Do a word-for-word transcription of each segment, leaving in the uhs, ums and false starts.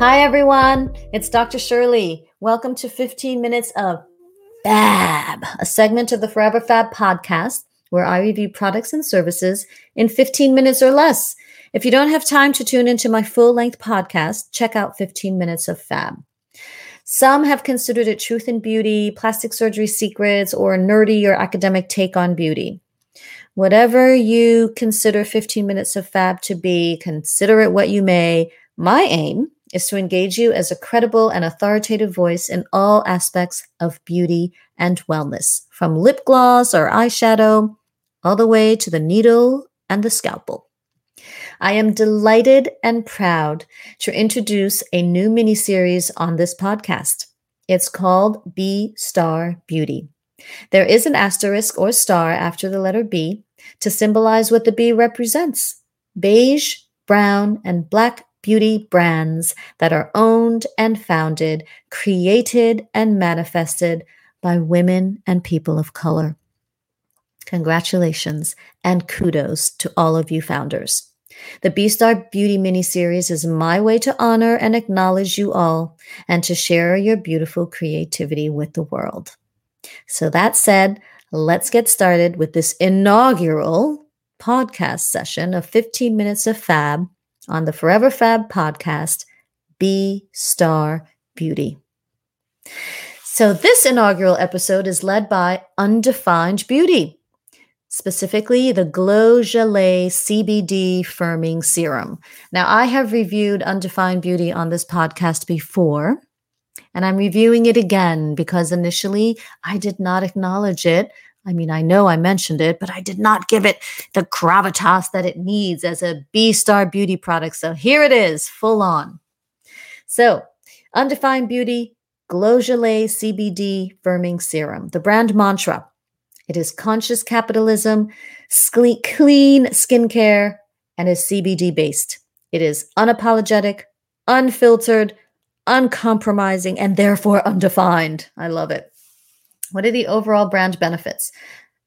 Hi, everyone. It's Doctor Shirley. Welcome to fifteen Minutes of Fab, a segment of the Forever Fab podcast where I review products and services in fifteen minutes or less. If you don't have time to tune into my full-length podcast, check out fifteen Minutes of Fab. Some have considered it truth in beauty, plastic surgery secrets, or a nerdy or academic take on beauty. Whatever you consider fifteen Minutes of Fab to be, consider it what you may. My aim is to engage you as a credible and authoritative voice in all aspects of beauty and wellness, from lip gloss or eyeshadow, all the way to the needle and the scalpel. I am delighted and proud to introduce a new mini-series on this podcast. It's called B-Star Beauty. There is an asterisk or star after the letter B to symbolize what the B represents: beige, brown, and black beauty brands that are owned and founded, created and manifested by women and people of color. Congratulations and kudos to all of you founders. The B-Star Beauty miniseries is my way to honor and acknowledge you all and to share your beautiful creativity with the world. So that said, let's get started with this inaugural podcast session of fifteen Minutes of Fab on the Forever Fab podcast, B-Star Beauty. So this inaugural episode is led by Undefined Beauty, specifically the Glow Gelée C B D Firming Serum. Now, I have reviewed Undefined Beauty on this podcast before, and I'm reviewing it again because initially I did not acknowledge it. I mean, I know I mentioned it, but I did not give it the gravitas that it needs as a B-Star Beauty product. So here it is, full on. So, Undefined Beauty Glow Gelée C B D Firming Serum, the brand mantra. It is conscious capitalism, clean skincare, and is C B D-based. It is unapologetic, unfiltered, uncompromising, and therefore undefined. I love it. What are the overall brand benefits?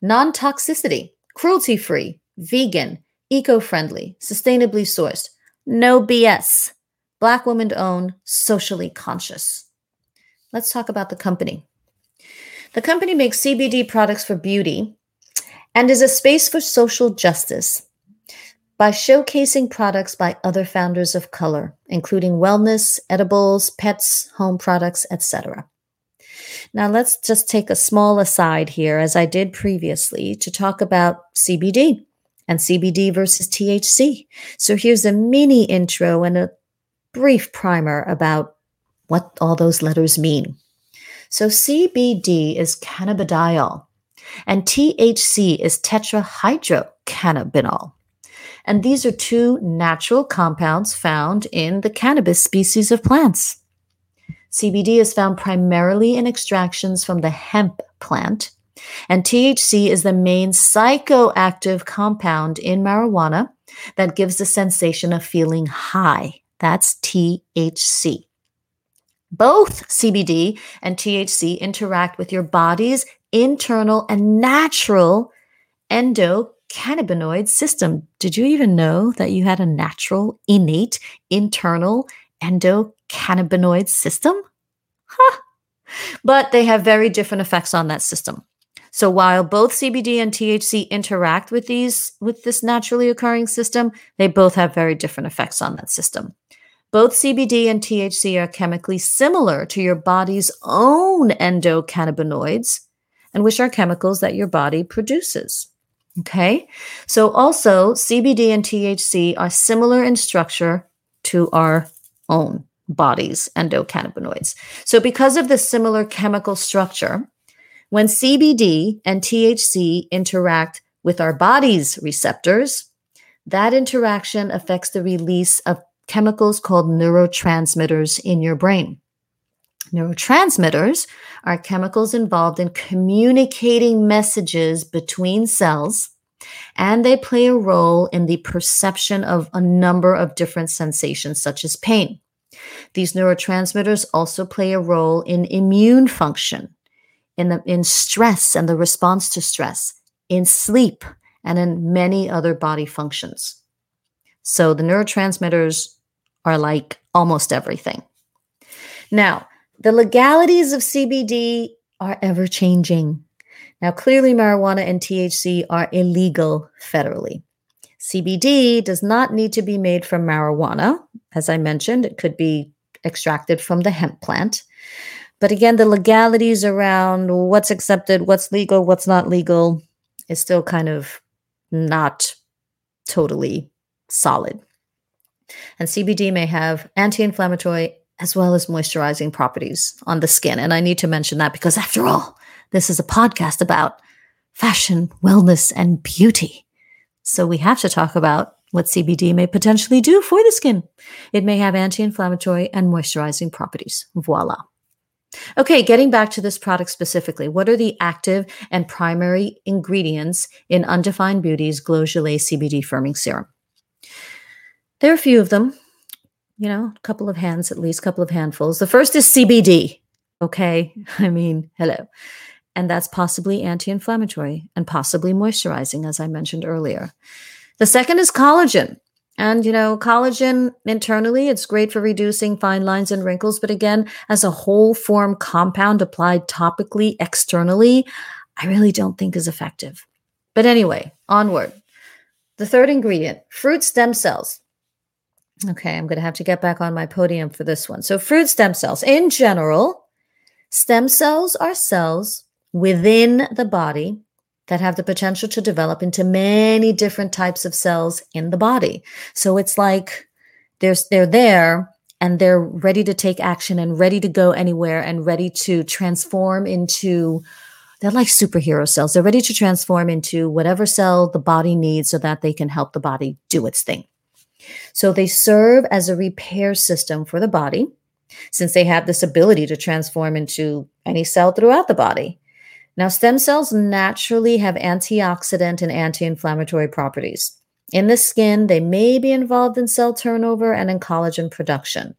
Non-toxicity, cruelty-free, vegan, eco-friendly, sustainably sourced, no B S, Black woman-owned, socially conscious. Let's talk about the company. The company makes C B D products for beauty and is a space for social justice by showcasing products by other founders of color, including wellness, edibles, pets, home products, et cetera. Now, let's just take a small aside here, as I did previously, to talk about C B D and C B D versus T H C. So here's a mini intro and a brief primer about what all those letters mean. So C B D is cannabidiol, and T H C is tetrahydrocannabinol. And these are two natural compounds found in the cannabis species of plants. C B D is found primarily in extractions from the hemp plant, and T H C is the main psychoactive compound in marijuana that gives the sensation of feeling high. That's T H C. Both C B D and T H C interact with your body's internal and natural endocannabinoid system. Did you even know that you had a natural, innate, internal endocannabinoid cannabinoid system? Huh. But they have very different effects on that system. So while both C B D and T H C interact with these, with this naturally occurring system, they both have very different effects on that system. Both C B D and T H C are chemically similar to your body's own endocannabinoids, and which are chemicals that your body produces. Okay. So also C B D and T H C are similar in structure to our own body's endocannabinoids. So because of this similar chemical structure, when C B D and T H C interact with our body's receptors, that interaction affects the release of chemicals called neurotransmitters in your brain. Neurotransmitters are chemicals involved in communicating messages between cells, and they play a role in the perception of a number of different sensations, such as pain. These neurotransmitters also play a role in immune function, in, the, in stress and the response to stress, in sleep, and in many other body functions. So the neurotransmitters are like almost everything. Now, the legalities of C B D are ever-changing. Now, clearly, marijuana and T H C are illegal federally. C B D does not need to be made from marijuana. As I mentioned, it could be extracted from the hemp plant. But again, the legalities around what's accepted, what's legal, what's not legal is still kind of not totally solid. And C B D may have anti-inflammatory as well as moisturizing properties on the skin. And I need to mention that because after all, this is a podcast about fashion, wellness, and beauty. So we have to talk about what C B D may potentially do for the skin. It may have anti-inflammatory and moisturizing properties. Voila. Okay, getting back to this product specifically, what are the active and primary ingredients in Undefined Beauty's Glow Gelée C B D Firming Serum? There are a few of them. You know, a couple of hands, at least a couple of handfuls. The first is C B D. Okay. I mean, hello. And that's possibly anti-inflammatory and possibly moisturizing, as I mentioned earlier. The second is collagen. And, you know, collagen internally, it's great for reducing fine lines and wrinkles. But again, as a whole form compound applied topically, externally, I really don't think is effective. But anyway, onward. The third ingredient, fruit stem cells. Okay, I'm going to have to get back on my podium for this one. So fruit stem cells. In general, stem cells are cells within the body that have the potential to develop into many different types of cells in the body. So it's like they're, they're there and they're ready to take action and ready to go anywhere and ready to transform into, they're like superhero cells. They're ready to transform into whatever cell the body needs so that they can help the body do its thing. So they serve as a repair system for the body, since they have this ability to transform into any cell throughout the body. Now, stem cells naturally have antioxidant and anti-inflammatory properties. In the skin, they may be involved in cell turnover and in collagen production.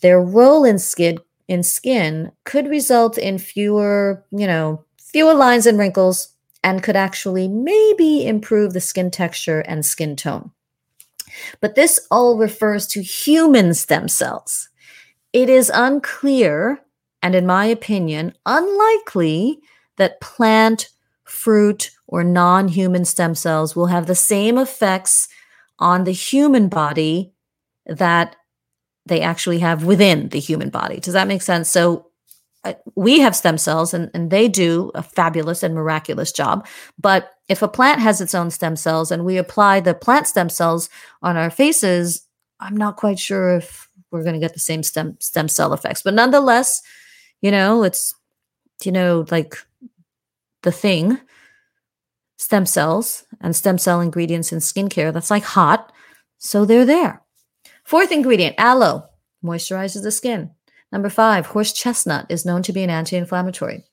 Their role in skin, in skin could result in fewer, you know, fewer lines and wrinkles, and could actually maybe improve the skin texture and skin tone. But this all refers to human stem cells. It is unclear, and in my opinion, unlikely that plant, fruit, or non-human stem cells will have the same effects on the human body that they actually have within the human body. Does that make sense? So uh, we have stem cells, and, and they do a fabulous and miraculous job, but if a plant has its own stem cells and we apply the plant stem cells on our faces, I'm not quite sure if we're going to get the same stem stem cell effects. But nonetheless, you know, it's, you know, like the thing, stem cells and stem cell ingredients in skincare, that's like hot. So they're there. Fourth ingredient, aloe, moisturizes the skin. Number five, horse chestnut is known to be an anti-inflammatory.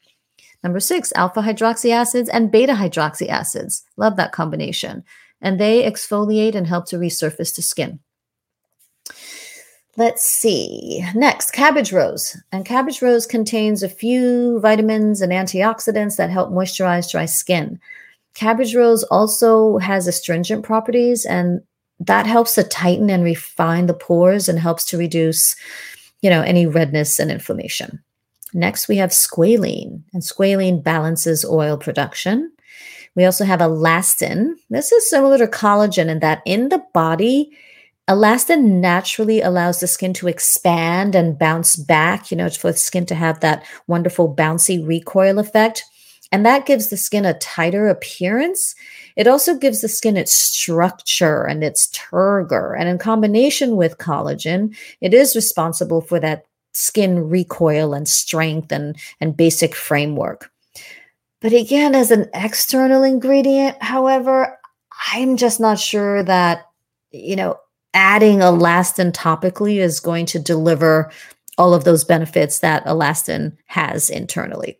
Number six, alpha hydroxy acids and beta hydroxy acids. Love that combination. And they exfoliate and help to resurface the skin. Let's see. Next, cabbage rose. And cabbage rose contains a few vitamins and antioxidants that help moisturize dry skin. Cabbage rose also has astringent properties, and that helps to tighten and refine the pores and helps to reduce, you know, any redness and inflammation. Next, we have squalene, and squalene balances oil production. We also have elastin. This is similar to collagen in that in the body, elastin naturally allows the skin to expand and bounce back, you know, for the skin to have that wonderful bouncy recoil effect. And that gives the skin a tighter appearance. It also gives the skin its structure and its turgor. And in combination with collagen, it is responsible for that skin recoil and strength and, and basic framework. But again, as an external ingredient, however, I'm just not sure that, you know, adding elastin topically is going to deliver all of those benefits that elastin has internally.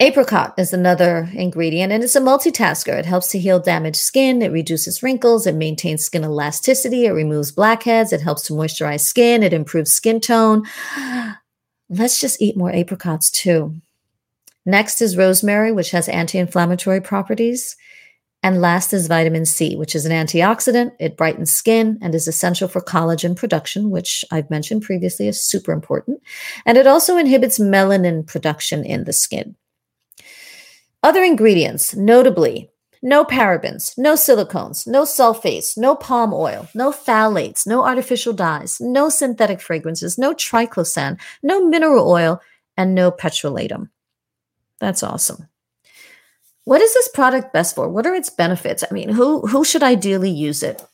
Apricot is another ingredient, and it's a multitasker. It helps to heal damaged skin. It reduces wrinkles. It maintains skin elasticity. It removes blackheads. It helps to moisturize skin. It improves skin tone. Let's just eat more apricots too. Next is rosemary, which has anti-inflammatory properties. And last is vitamin C, which is an antioxidant. It brightens skin and is essential for collagen production, which I've mentioned previously is super important. And it also inhibits melanin production in the skin. Other ingredients, notably, no parabens, no silicones, no sulfates, no palm oil, no phthalates, no artificial dyes, no synthetic fragrances, no triclosan, no mineral oil, and no petrolatum. That's awesome. What is this product best for? What are its benefits? I mean, who, who should ideally use it?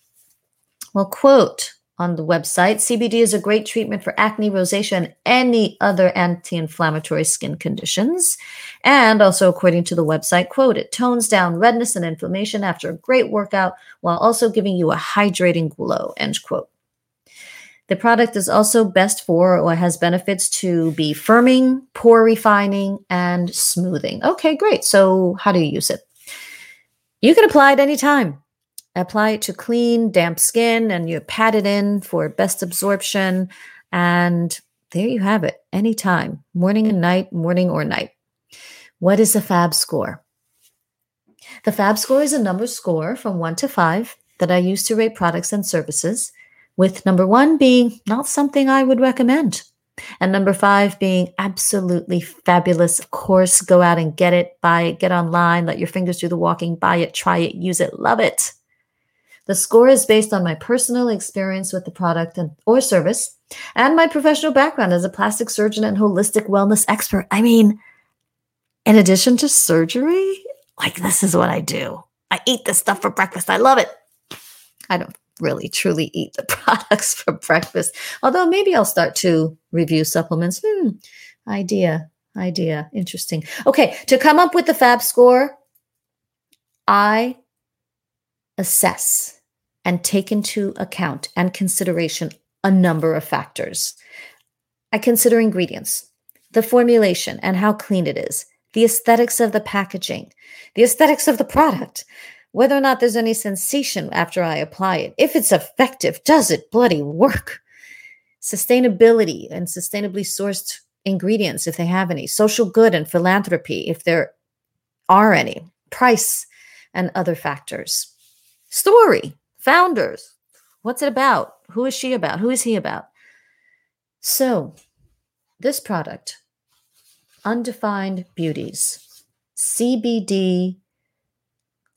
Well, quote on the website, C B D is a great treatment for acne, rosacea, and any other anti-inflammatory skin conditions. And also, according to the website, quote, it tones down redness and inflammation after a great workout while also giving you a hydrating glow, end quote. The product is also best for or has benefits to be firming, pore refining, and smoothing. Okay, great. So how do you use it? You can apply it anytime. Apply it to clean, damp skin, and you pat it in for best absorption. And there you have it, anytime, morning and night, morning or night. What is the Fab score? The Fab score is a number score from one to five that I use to rate products and services, with number one being not something I would recommend, and number five being absolutely fabulous. Of course, go out and get it, buy it, get online, let your fingers do the walking, buy it, try it, use it, love it. The score is based on my personal experience with the product and or service and my professional background as a plastic surgeon and holistic wellness expert. I mean, in addition to surgery, like this is what I do. I eat this stuff for breakfast. I love it. I don't really truly eat the products for breakfast. Although maybe I'll start to review supplements. Hmm, idea, idea. Interesting. Okay, to come up with the Fab score, I assess and take into account and consideration a number of factors. I consider ingredients, the formulation and how clean it is, the aesthetics of the packaging, the aesthetics of the product, whether or not there's any sensation after I apply it. If it's effective, does it bloody work? Sustainability and sustainably sourced ingredients, if they have any. Social good and philanthropy, if there are any. Price and other factors. Story, founders. What's it about? Who is she about? Who is he about? So this product, Undefined Beauties, C B D,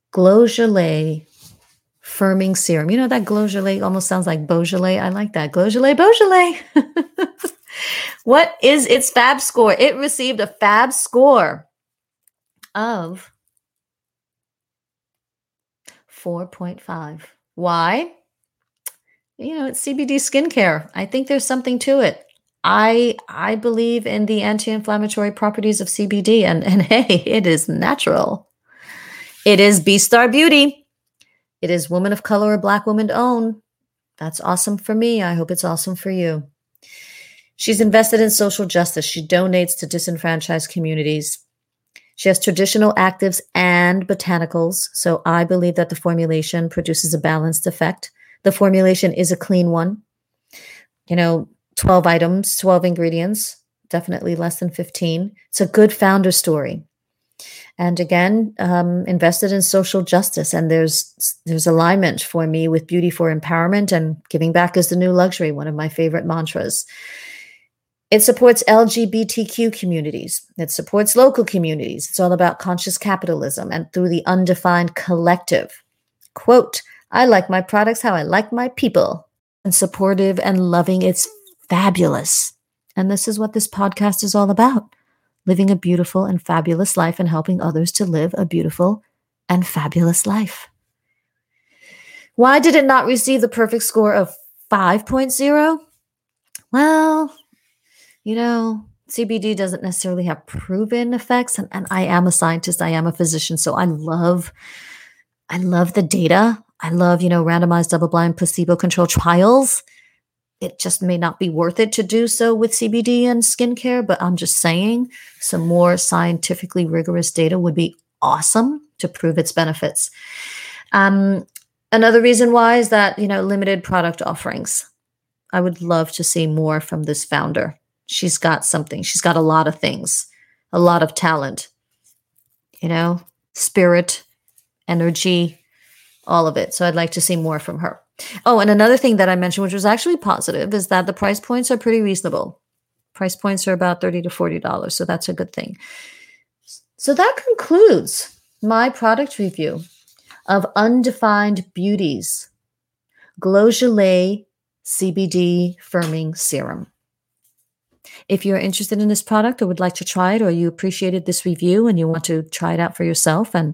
Glow Gelée Firming Serum. You know that Glow Gelée almost sounds like Beaujolais. I like that. Glow Gelée, Beaujolais. What is its Fab score? It received a Fab score of four point five. Why? You know, it's C B D skincare. I think there's something to it. I I believe in the anti-inflammatory properties of C B D, and, and hey, it is natural. It is B-Star Beauty. It is woman of color or Black woman owned. That's awesome for me. I hope it's awesome for you. She's invested in social justice. She donates to disenfranchised communities. She has traditional actives and botanicals. So I believe that the formulation produces a balanced effect. The formulation is a clean one. You know, twelve items, twelve ingredients, definitely less than fifteen. It's a good founder story. And again, um, invested in social justice. And there's there's alignment for me with beauty for empowerment, and giving back is the new luxury, one of my favorite mantras. It supports L G B T Q communities. It supports local communities. It's all about conscious capitalism and through the Undefined Collective. Quote, I like my products how I like my people. And supportive and loving, it's fabulous. And this is what this podcast is all about. Living a beautiful and fabulous life and helping others to live a beautiful and fabulous life. Why did it not receive the perfect score of five point oh? Well, you know, C B D doesn't necessarily have proven effects. And, and I am a scientist. I am a physician. So I love, I love the data. I love, you know, randomized, double-blind, placebo-controlled trials. It just may not be worth it to do so with C B D and skincare. But I'm just saying some more scientifically rigorous data would be awesome to prove its benefits. Um, another reason why is that, you know, limited product offerings. I would love to see more from this founder. She's got something. She's got a lot of things, a lot of talent, you know, spirit, energy, all of it. So I'd like to see more from her. Oh, and another thing that I mentioned, which was actually positive, is that the price points are pretty reasonable. Price points are about thirty to forty dollars. So that's a good thing. So that concludes my product review of Undefined Beauty's Glow Gelée C B D Firming Serum. If you're interested in this product or would like to try it, or you appreciated this review and you want to try it out for yourself and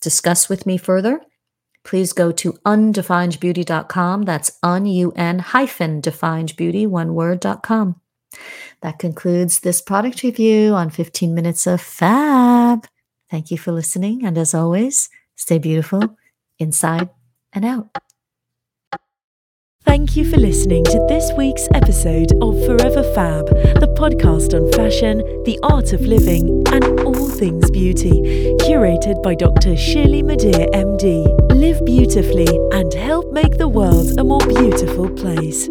discuss with me further, please go to undefined beauty dot com. That's un-u-n hyphen defined beauty, one word, dot com. That concludes this product review on fifteen minutes of Fab. Thank you for listening. And as always, stay beautiful inside and out. Thank you for listening to this week's episode of Forever Fab, the podcast on fashion, the art of living, and all things beauty, curated by Doctor Shirley Madhere, M D. Live beautifully and help make the world a more beautiful place.